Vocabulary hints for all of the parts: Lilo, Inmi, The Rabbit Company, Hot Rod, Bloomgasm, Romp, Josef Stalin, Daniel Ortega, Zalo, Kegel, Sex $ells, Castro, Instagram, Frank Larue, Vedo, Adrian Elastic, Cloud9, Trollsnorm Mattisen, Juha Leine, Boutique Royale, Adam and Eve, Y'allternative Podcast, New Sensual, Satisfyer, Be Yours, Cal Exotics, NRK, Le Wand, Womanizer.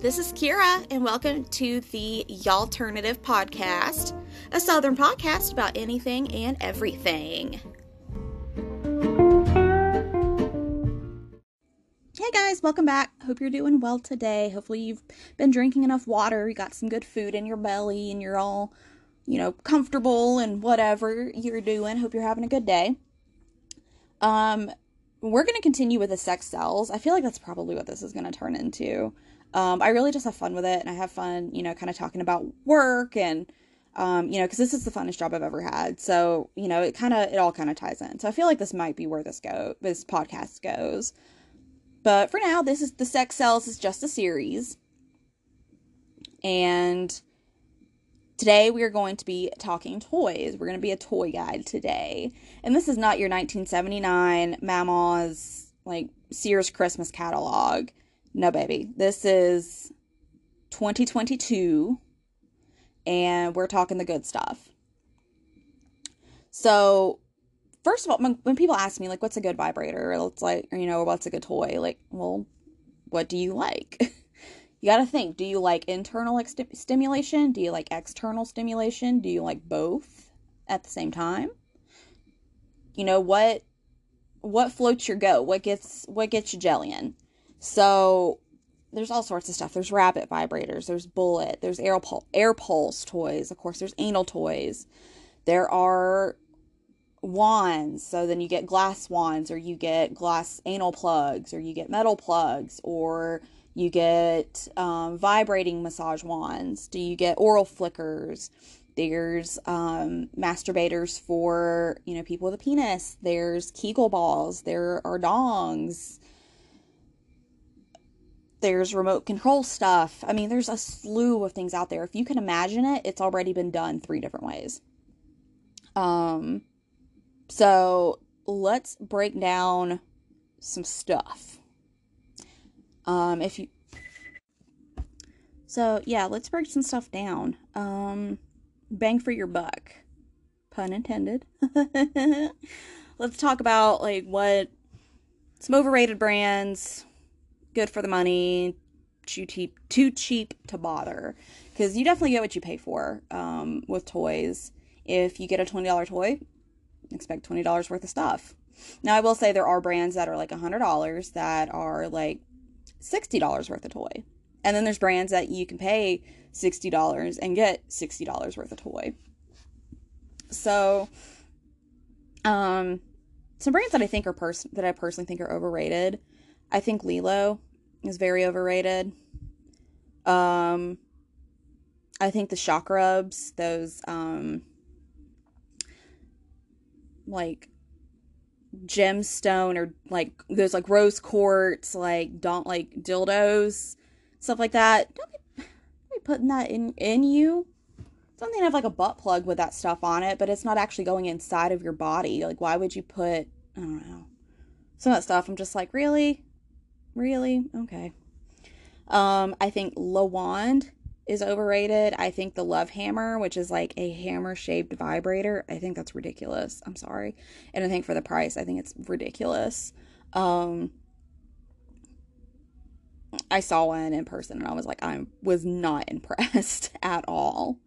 This is Kira, and welcome to the Y'allternative Podcast, a southern podcast about anything and everything. Hey guys, welcome back. Hope you're doing well today. Hopefully you've been drinking enough water, you got some good food in your belly, and you're all, comfortable and whatever you're doing. Hope you're having a good day. We're going to continue with the sex sells. I feel like that's probably what this is going to turn into. I really just have fun with it, and I have fun, kind of talking about work and, because this is the funnest job I've ever had. So, it all kind of ties in. So I feel like this might be where this podcast goes. But for now, this is the sex sells is just a series. And today we are going to be talking toys. We're going to be a toy guide today. And this is not your 1979 Mama's Sears Christmas catalog. No, baby. This is 2022, and we're talking the good stuff. So, first of all, when people ask me, what's a good vibrator? It's what's a good toy? What do you like? You gotta think, do you like internal stimulation? Do you like external stimulation? Do you like both at the same time? What floats your goat? What gets you jellying? So there's all sorts of stuff. There's rabbit vibrators. There's bullet. There's air pulse toys. Of course, there's anal toys. There are wands. So then you get glass wands, or you get glass anal plugs, or you get metal plugs, or you get vibrating massage wands. Do you get oral flickers? There's masturbators for, people with a penis. There's Kegel balls. There are dongs. There's remote control stuff. I mean, there's a slew of things out there. If you can imagine it, it's already been done 3 different ways. So let's break down some stuff. Let's break some stuff down. Bang for your buck, pun intended. Let's talk about what some overrated brands. Good for the money, too cheap to bother, because you definitely get what you pay for with toys. If you get a $20 toy, expect $20 worth of stuff. Now, I will say there are brands that are $100 that are $60 worth of toy, and then there's brands that you can pay $60 and get $60 worth of toy. So, some brands that I think that I personally think are overrated. I think Lilo is very overrated. I think the shock rubs, those, gemstone or, those, rose quartz, don't, dildos, stuff like that. Don't be putting that in you. Something have, a butt plug with that stuff on it, but it's not actually going inside of your body. Why would you put, I don't know, some of that stuff? I'm just really? Really? Okay. I think Le Wand is overrated. I think the Love Hammer, which is a hammer-shaped vibrator, I think that's ridiculous. I'm sorry. And I think for the price, I think it's ridiculous. I saw one in person, and I was I was not impressed at all.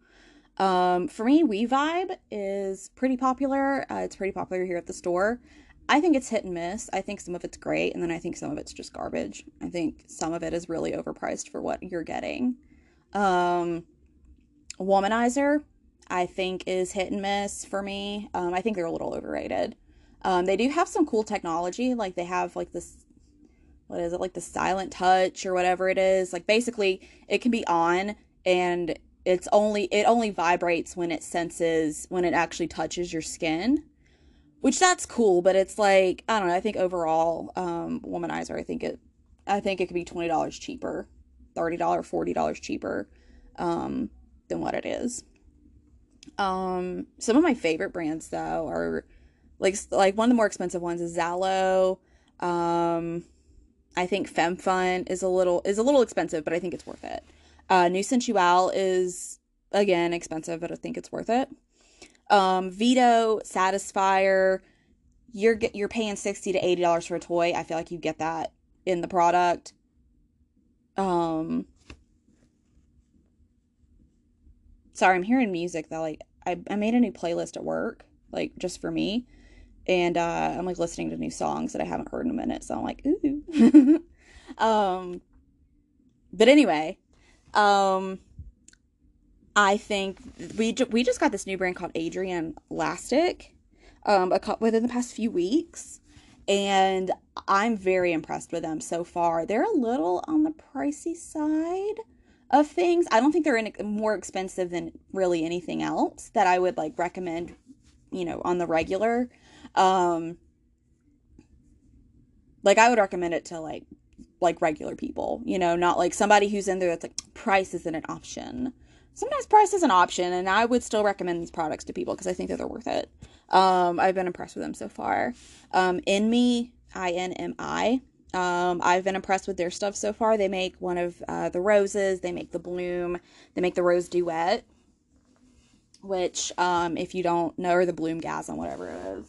For me, We Vibe is pretty popular. It's pretty popular here at the store. I think it's hit and miss. I think some of it's great, and then I think some of it's just garbage. I think some of it is really overpriced for what you're getting. Womanizer, I think, is hit and miss for me. I think they're a little overrated. They do have some cool technology. They have, this, what is it, the silent touch or whatever it is. Basically, it can be on, and it only vibrates when it senses, when it actually touches your skin. Which that's cool, but it's I don't know, I think overall, Womanizer, I think it could be $20 cheaper, $30, $40 cheaper, than what it is. Some of my favorite brands though are one of the more expensive ones is Zalo. I think Femfun is a little expensive, but I think it's worth it. New Sensual is again expensive, but I think it's worth it. Vedo, Satisfyer, you're paying $60 to $80 for a toy. I feel like you get that in the product. Sorry, I'm hearing music that, like, I made a new playlist at work, like, just for me. And I'm, like, listening to new songs that I haven't heard in a minute. So I'm like, ooh. But anyway, I think we just got this new brand called Adrian Elastic within the past few weeks. And I'm very impressed with them so far. They're a little on the pricey side of things. I don't think they're more expensive than really anything else that I would, like, recommend, you know, on the regular. Like, I would recommend it to, like regular people, you know, not like somebody who's in there that's like, price isn't an option. Sometimes price is an option, and I would still recommend these products to people because I think that they're worth it. I've been impressed with them so far. Inmi, Inmi. I've been impressed with their stuff so far. They make one of the roses. They make the bloom. They make the rose duet, which if you don't know, or the bloomgasm, whatever it is.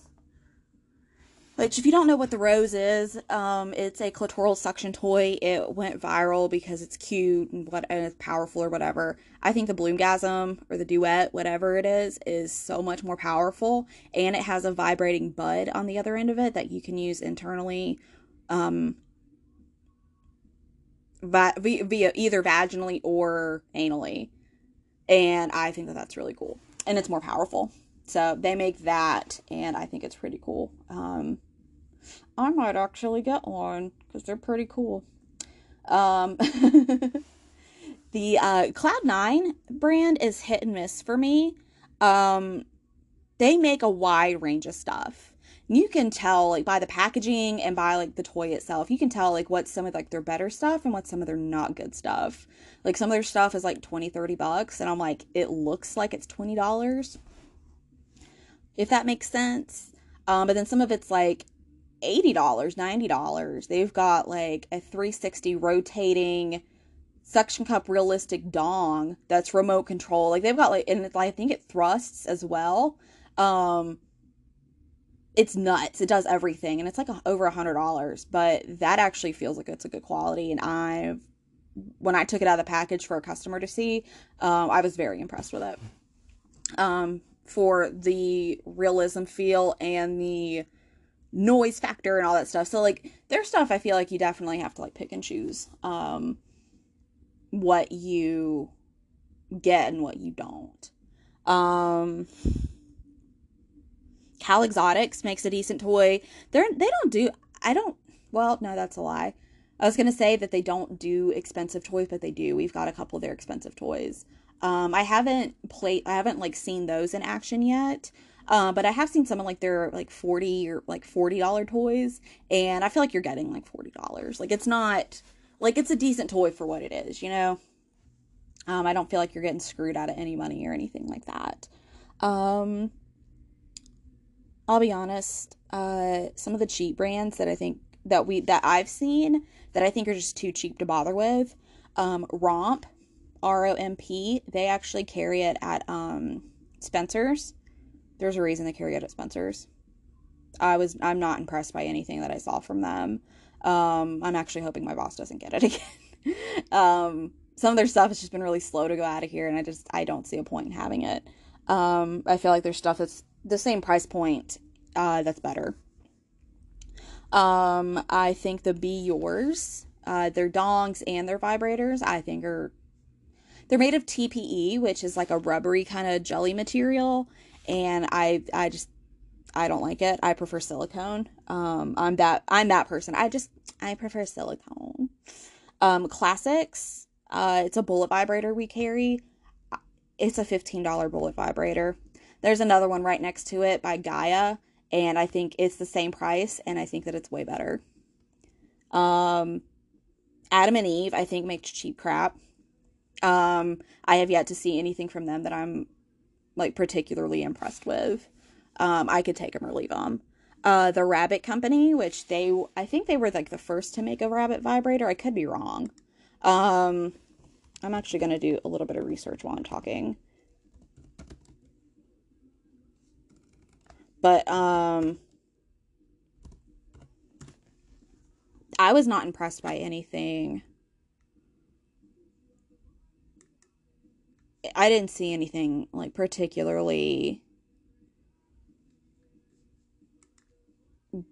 Which, if you don't know what the rose is, it's a clitoral suction toy. It went viral because it's cute and it's powerful or whatever. I think the bloomgasm or the duet, whatever it is so much more powerful. And it has a vibrating bud on the other end of it that you can use internally via either vaginally or anally. And I think that that's really cool. And it's more powerful. So they make that, and I think it's pretty cool. I might actually get one because they're pretty cool. The Cloud9 brand is hit and miss for me. They make a wide range of stuff. You can tell, like, by the packaging and by, like, the toy itself, you can tell, like, what's some of, like, their better stuff and what's some of their not good stuff. Like, some of their stuff is, like, $20-$30, and I'm like, it looks like it's $20, if that makes sense. But then some of it's, like, $80, $90. They've got, like, a 360 rotating suction cup realistic dong that's remote control. Like, they've got, like, and it's, like, I think it thrusts as well. It's nuts. It does everything. And it's, like, over $100. But that actually feels like it's a good quality. And when I took it out of the package for a customer to see, I was very impressed with it. For the realism feel and the noise factor and all that stuff. So, like, their stuff, I feel like you definitely have to, like, pick and choose what you get and what you don't. Cal Exotics makes a decent toy. That's a lie. I was going to say that they don't do expensive toys, but they do. We've got a couple of their expensive toys. I haven't like seen those in action yet. But I have seen some of, like, their, like, $40 toys, and I feel like you're getting, like, $40. Like, it's not, like, it's a decent toy for what it is, you know? I don't feel like you're getting screwed out of any money or anything like that. I'll be honest, some of the cheap brands that I think that I've seen that I think are just too cheap to bother with, Romp, ROMP, they actually carry it at Spencer's. There's a reason they carry it at Spencer's. I'm not impressed by anything that I saw from them. I'm actually hoping my boss doesn't get it again. Some of their stuff has just been really slow to go out of here, and I don't see a point in having it. I feel like there's stuff that's the same price point that's better. I think the Be Yours, their dongs and their vibrators, I think they're made of TPE, which is like a rubbery kind of jelly material. And I don't like it. I prefer silicone. I'm that person. I prefer silicone. Classics. It's a bullet vibrator we carry. It's a $15 bullet vibrator. There's another one right next to it by Gaia, and I think it's the same price, and I think that it's way better. Adam and Eve, I think, makes cheap crap. I have yet to see anything from them that I'm, like, particularly impressed with. I could take them or leave them. The Rabbit Company, which I think they were, like, the first to make a rabbit vibrator. I could be wrong. I'm actually going to do a little bit of research while I'm talking. But, I was not impressed by anything I didn't see anything like particularly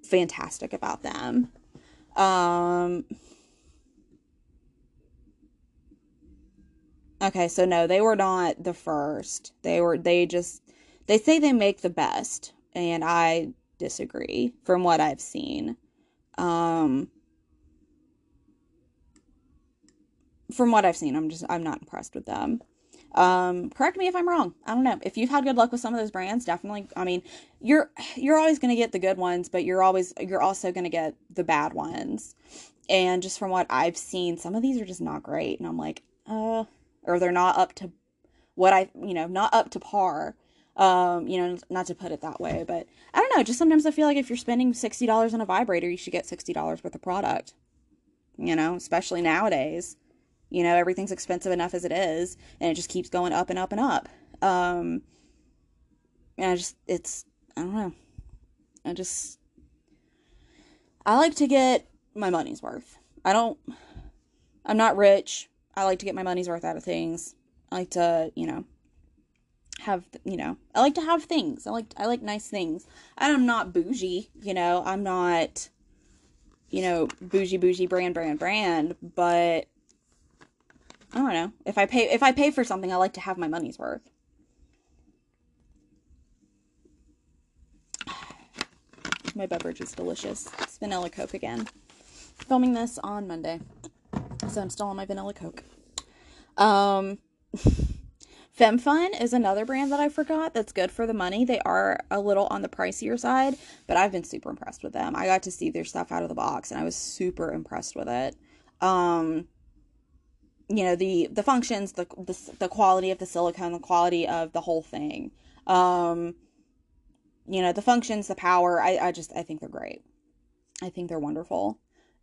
fantastic about them. Okay, so no, they were not the first. They say they make the best, and I disagree from what I've seen. From what I've seen, I'm not impressed with them. Correct me if I'm wrong. I don't know. If you've had good luck with some of those brands, definitely. I mean, you're always going to get the good ones, but you're also going to get the bad ones. And just from what I've seen, some of these are just not great. And I'm like, or they're not up to what not up to par. Not to put it that way, but I don't know. Just sometimes I feel like if you're spending $60 on a vibrator, you should get $60 worth of product, especially nowadays. Everything's expensive enough as it is, and it just keeps going up and up and up. And I don't know. I like to get my money's worth. I'm not rich. I like to get my money's worth out of things. I like to, I like to have things. I like nice things. And I'm not bougie, I'm not, bougie, brand, but I don't know. If I pay for something, I like to have my money's worth. My beverage is delicious. It's vanilla Coke again. Filming this on Monday, so I'm still on my vanilla Coke. Femfun is another brand that I forgot that's good for the money. They are a little on the pricier side, but I've been super impressed with them. I got to see their stuff out of the box, and I was super impressed with it. The functions, the quality of the silicone, the quality of the whole thing, the functions, the power, I think they're great. I think they're wonderful.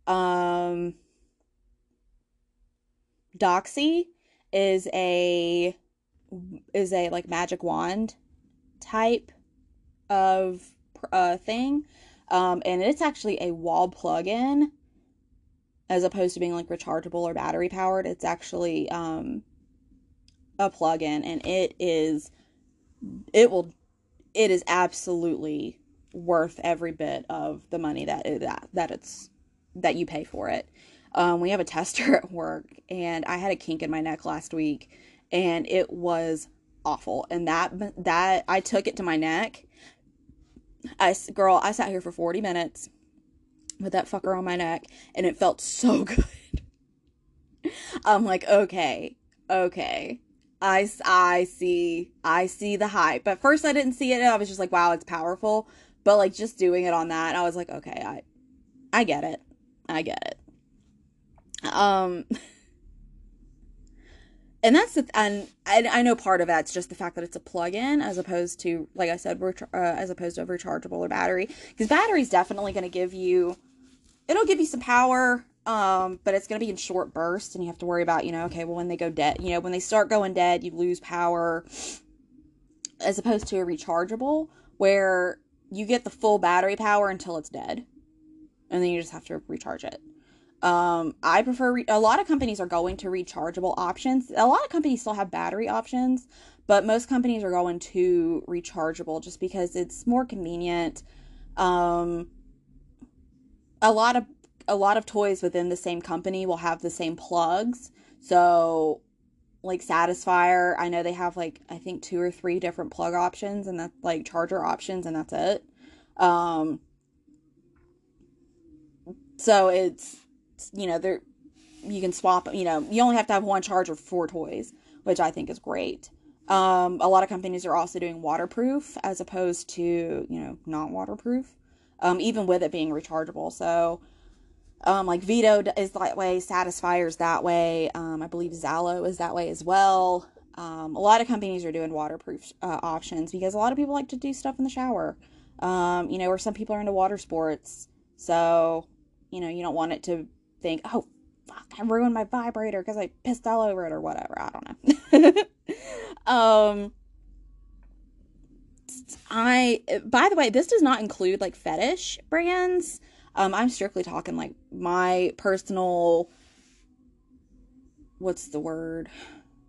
Doxy is a like magic wand type of thing. And it's actually a wall plug-in. As opposed to being like rechargeable or battery powered, it's actually a plug-in, and it is absolutely worth every bit of the money that you pay for it. We have a tester at work, and I had a kink in my neck last week, and it was awful. And that I took it to my neck. I sat here for 40 minutes. With that fucker on my neck, and it felt so good. I'm like, okay. I see the hype. At first I didn't see it, and I was just like, wow, it's powerful. But like just doing it on that, I was like, okay, I get it. And that's and I know part of that's just the fact that it's a plug-in as opposed to, like I said, as opposed to a rechargeable or battery, because battery's definitely going to give you some power, but it's going to be in short bursts, and you have to worry about, when they go dead, when they start going dead, you lose power, as opposed to a rechargeable where you get the full battery power until it's dead, and then you just have to recharge it. I prefer, a lot of companies are going to rechargeable options. A lot of companies still have battery options, but most companies are going to rechargeable just because it's more convenient. A lot of toys within the same company will have the same plugs. So like Satisfyer, I know they have like, I think 2 or 3 different plug options, and that's like charger options, and that's it. So it's, you can swap, you only have to have one charger for 4 toys, which I think is great. A lot of companies are also doing waterproof as opposed to, not waterproof, even with it being rechargeable. So, like Vedo is that way, Satisfyer's that way. I believe Zalo is that way as well. A lot of companies are doing waterproof options because a lot of people like to do stuff in the shower, or some people are into water sports. So, you don't want it to think, oh, fuck, I ruined my vibrator because I pissed all over it or whatever. I don't know. By the way, this does not include like fetish brands. I'm strictly talking like my personal, what's the word?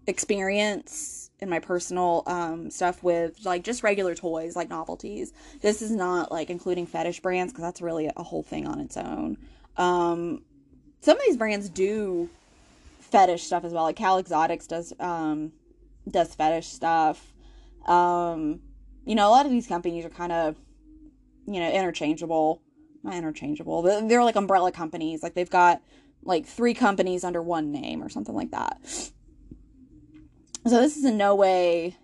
experience in my personal stuff with, like, just regular toys, like novelties. This is not, like, including fetish brands, because that's really a whole thing on its own. Some of these brands do fetish stuff as well. Like, Cal Exotics does fetish stuff. You know, a lot of these companies are kind of, you know, interchangeable. Not interchangeable. They're, like, umbrella companies. Like, they've got, like, 3 companies under one name or something like that. So this is in no way,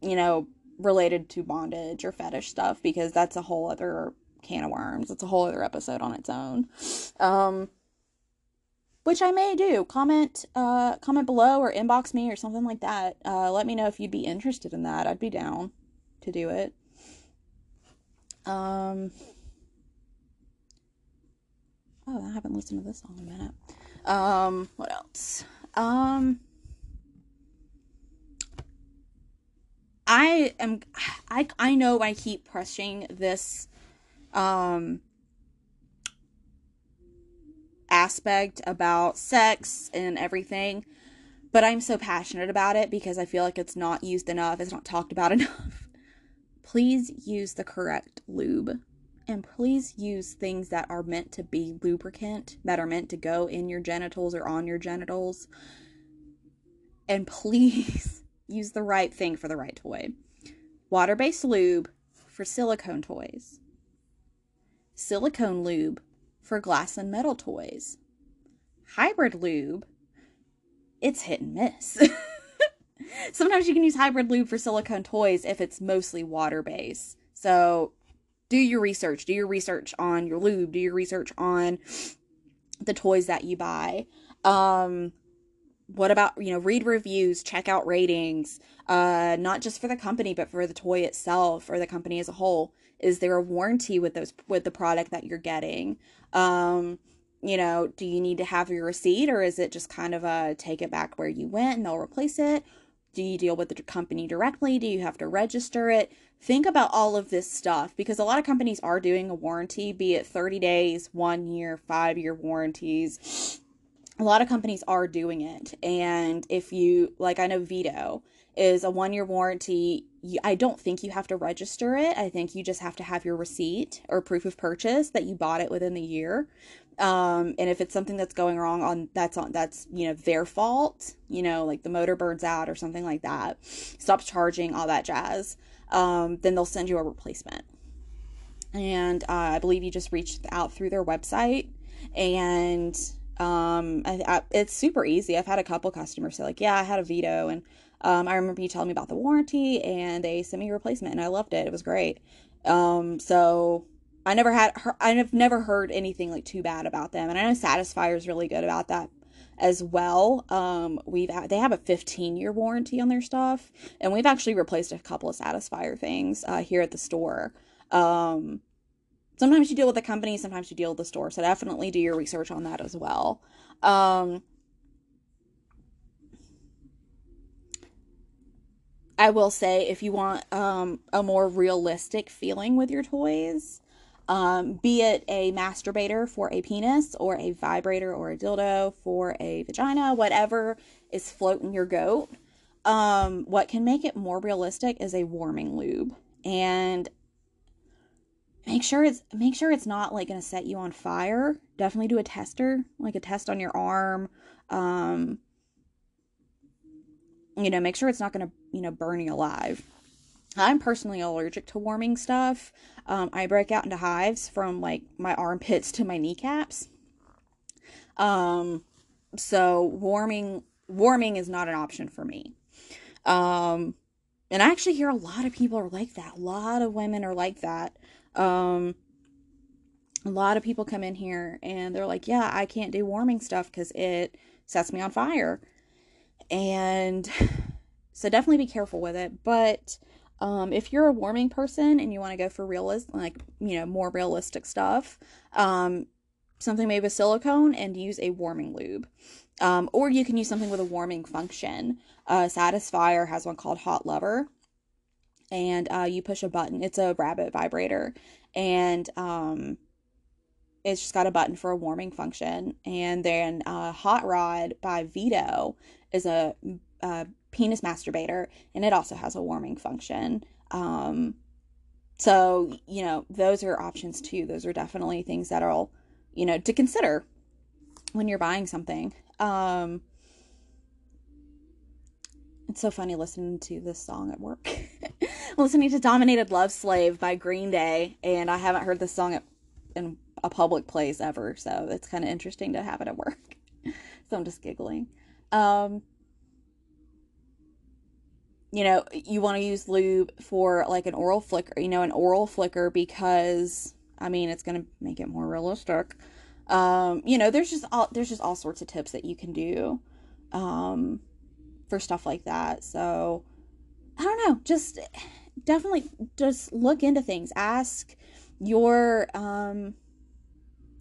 you know, related to bondage or fetish stuff, because that's a whole other can of worms. It's a whole other episode on its own. Which I may do. Comment below or inbox me or something like that. Let me know if you'd be interested in that. I'd be down to do it. Oh, I haven't listened to this song in a minute. What else? I know I keep pressing this aspect about sex and everything, but I'm so passionate about it because I feel like it's not used enough, it's not talked about enough. Please use the correct lube, and please use things that are meant to be lubricant, that are meant to go in your genitals or on your genitals, and please use the right thing for the right toy. Water-based lube for silicone toys. Silicone lube for glass and metal toys. Hybrid lube, it's hit and miss. Sometimes you can use hybrid lube for silicone toys if it's mostly water-based. So do your research. Do your research on your lube. Do your research on the toys that you buy. What about, you know, read reviews, check out ratings, not just for the company, but for the toy itself or the company as a whole. Is there a warranty with the product that you're getting? You know, do you need to have your receipt, or is it just kind of a take it back where you went and they'll replace it? Do you deal with the company directly? Do you have to register it? Think about all of this stuff, because a lot of companies are doing a warranty, be it 30 days, 1 year, 5-year warranties. A lot of companies are doing it, and if you, like, I know Vedo is a 1-year warranty. I don't think you have to register it. I think you just have to have your receipt or proof of purchase that you bought it within the year. And if it's something that's going wrong that's, you know, their fault, you know, like the motor burns out or something like that, stops charging, all that jazz, then they'll send you a replacement. And I believe you just reach out through their website, and it's super easy. I've had a couple customers say, like, yeah, I had a Vedo, and I remember you telling me about the warranty, and they sent me a replacement, and I loved it. It was great. So I've never heard anything, like, too bad about them. And I know Satisfyer is really good about that as well. They have a 15-year warranty on their stuff, and we've actually replaced a couple of Satisfyer things here at the store. Sometimes you deal with the company, sometimes you deal with the store. So definitely do your research on that as well. I will say, if you want a more realistic feeling with your toys, be it a masturbator for a penis or a vibrator or a dildo for a vagina, whatever is floating your goat, what can make it more realistic is a warming lube. And make sure it's not, like, gonna set you on fire. Definitely do a test on your arm. You know, make sure it's not gonna, you know, burn you alive. I'm personally allergic to warming stuff. I break out into hives from, like, my armpits to my kneecaps. So warming is not an option for me. And I actually hear a lot of people are like that. A lot of women are like that. A lot of people come in here and they're like, yeah, I can't do warming stuff because it sets me on fire. And so definitely be careful with it. But, if you're a warming person and you want to go for more realistic stuff, something made with silicone, and use a warming lube. Or you can use something with a warming function. Satisfyer has one called Hot Lover. And you push a button. It's a rabbit vibrator, and It's just got a button for a warming function. And then Hot Rod by Vedo is a penis masturbator, and it also has a warming function. So, you know, those are options too. Those are definitely things that are, you know, to consider when you're buying something. It's so funny listening to this song at work. Listening to Dominated Love Slave by Green Day, and I haven't heard this song in a public place ever, so it's kind of interesting to have it at work. So I'm just giggling. You know, you want to use lube for like an oral flicker, because I mean, it's going to make it more realistic. You know, there's just all sorts of tips that you can do, for stuff like that. So I don't know, just definitely just look into things, ask your,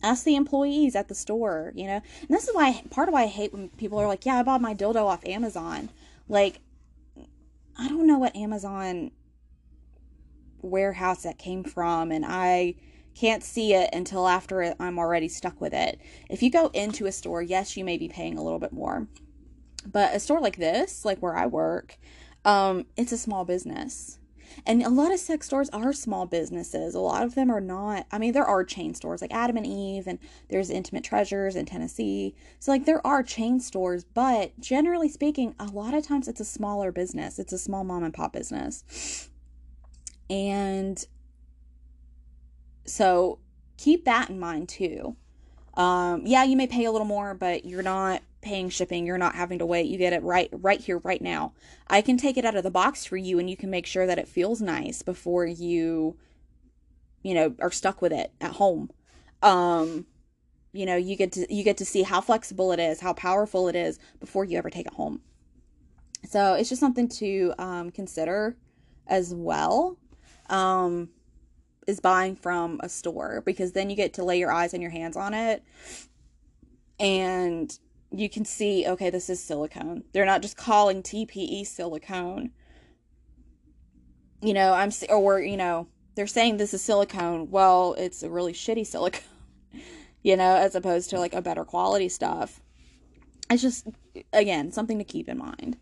ask the employees at the store, you know, and this is why part of why I hate when people are like, yeah, I bought my dildo off Amazon. Like, I don't know what Amazon warehouse that came from, and I can't see it until after I'm already stuck with it. If you go into a store, yes, you may be paying a little bit more, but a store like this, like where I work, it's a small business, and a lot of sex stores are small businesses. A lot of them are not. I mean, there are chain stores like Adam and Eve, and there's Intimate Treasures in Tennessee. So like there are chain stores, but generally speaking, a lot of times it's a smaller business. It's a small mom and pop business. And so keep that in mind too. Yeah, you may pay a little more, but you're not paying shipping. You're not having to wait. You get it right here, right now. I can take it out of the box for you, and you can make sure that it feels nice before you know, are stuck with it at home. You know, you get to see how flexible it is, how powerful it is before you ever take it home. So it's just something to, consider as well. Is buying from a store, because then you get to lay your eyes and your hands on it, and you can see, okay, this is silicone. They're not just calling TPE silicone. You know, you know, they're saying this is silicone. Well, it's a really shitty silicone, you know, as opposed to like a better quality stuff. It's just, again, something to keep in mind.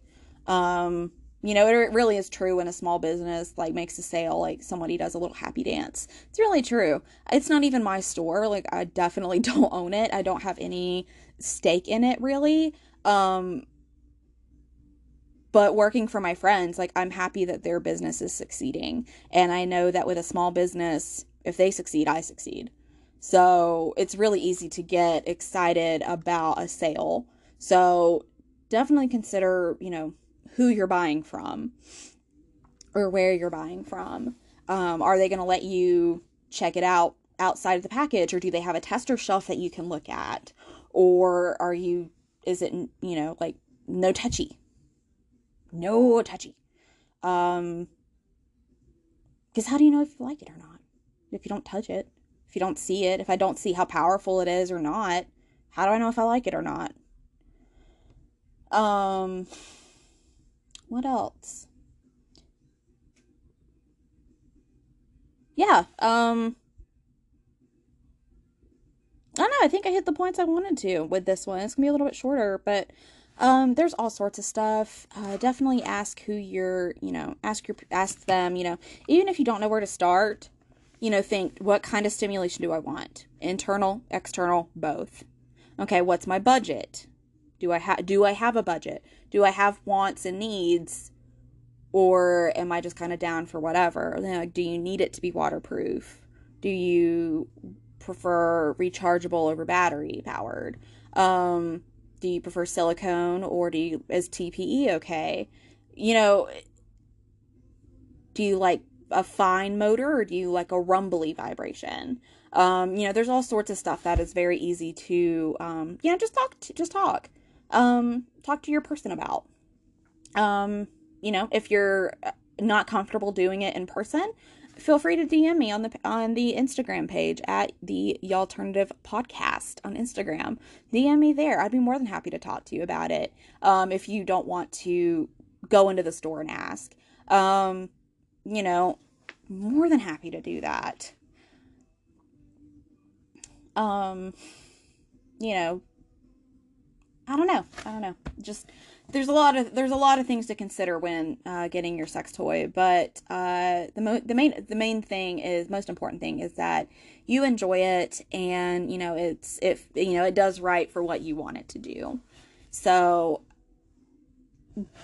You know, it really is true when a small business, like, makes a sale, like, somebody does a little happy dance. It's really true. It's not even my store. Like, I definitely don't own it. I don't have any stake in it, really. But working for my friends, like, I'm happy that their business is succeeding. And I know that with a small business, if they succeed, I succeed. So it's really easy to get excited about a sale. So definitely consider, you know, who you're buying from or where you're buying from. Are they going to let you check it out outside of the package, or do they have a tester shelf that you can look at? Or is it, you know, like no touchy. 'Cause how do you know if you like it or not? If you don't touch it, if you don't see it, if I don't see how powerful it is or not, how do I know if I like it or not? What else? Yeah, I don't know, I think I hit the points I wanted to with this one. It's gonna be a little bit shorter, but, there's all sorts of stuff. Definitely ask who you're, you know, ask them, you know, even if you don't know where to start, you know, think, what kind of stimulation do I want? Internal, external, both. Okay, what's my budget? Do I have a budget? Do I have wants and needs, or am I just kind of down for whatever? Like, do you need it to be waterproof? Do you prefer rechargeable over battery powered? Do you prefer silicone, or is TPE okay? You know, do you like a fine motor, or do you like a rumbly vibration? You know, there's all sorts of stuff that is very easy to, you know, just talk. Talk to your person about, you know, if you're not comfortable doing it in person, feel free to DM me on the Instagram page at the Y'allternative Podcast on Instagram. DM me there. I'd be more than happy to talk to you about it. If you don't want to go into the store and ask, you know, more than happy to do that. you know, I don't know. Just there's a lot of things to consider when getting your sex toy, but the most important thing is that you enjoy it, and you know it does right for what you want it to do. So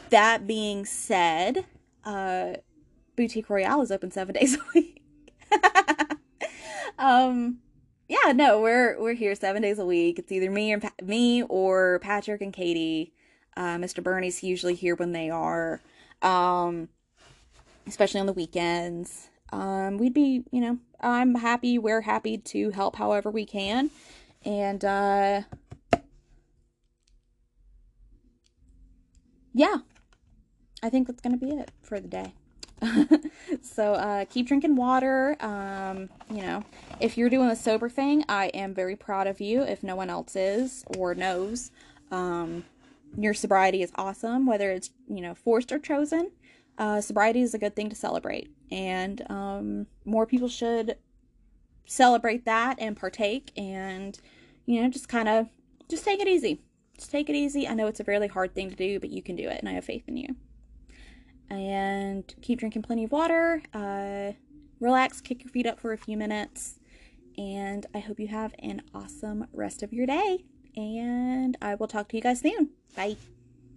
that being said, Boutique Royale is open 7 days a week. We're here 7 days a week. It's either me or Patrick and Katie. Mr. Bernie's usually here when they are, especially on the weekends. We're happy to help however we can. And, yeah, I think that's going to be it for the day. So, keep drinking water. If you're doing the sober thing, I am very proud of you. If no one else is or knows, your sobriety is awesome, whether it's, forced or chosen. Sobriety is a good thing to celebrate, and, more people should celebrate that and partake, and, just take it easy. Just take it easy. I know it's a really hard thing to do, but you can do it, and I have faith in you. And keep drinking plenty of water, relax, kick your feet up for a few minutes, and I hope you have an awesome rest of your day, and I will talk to you guys soon. Bye.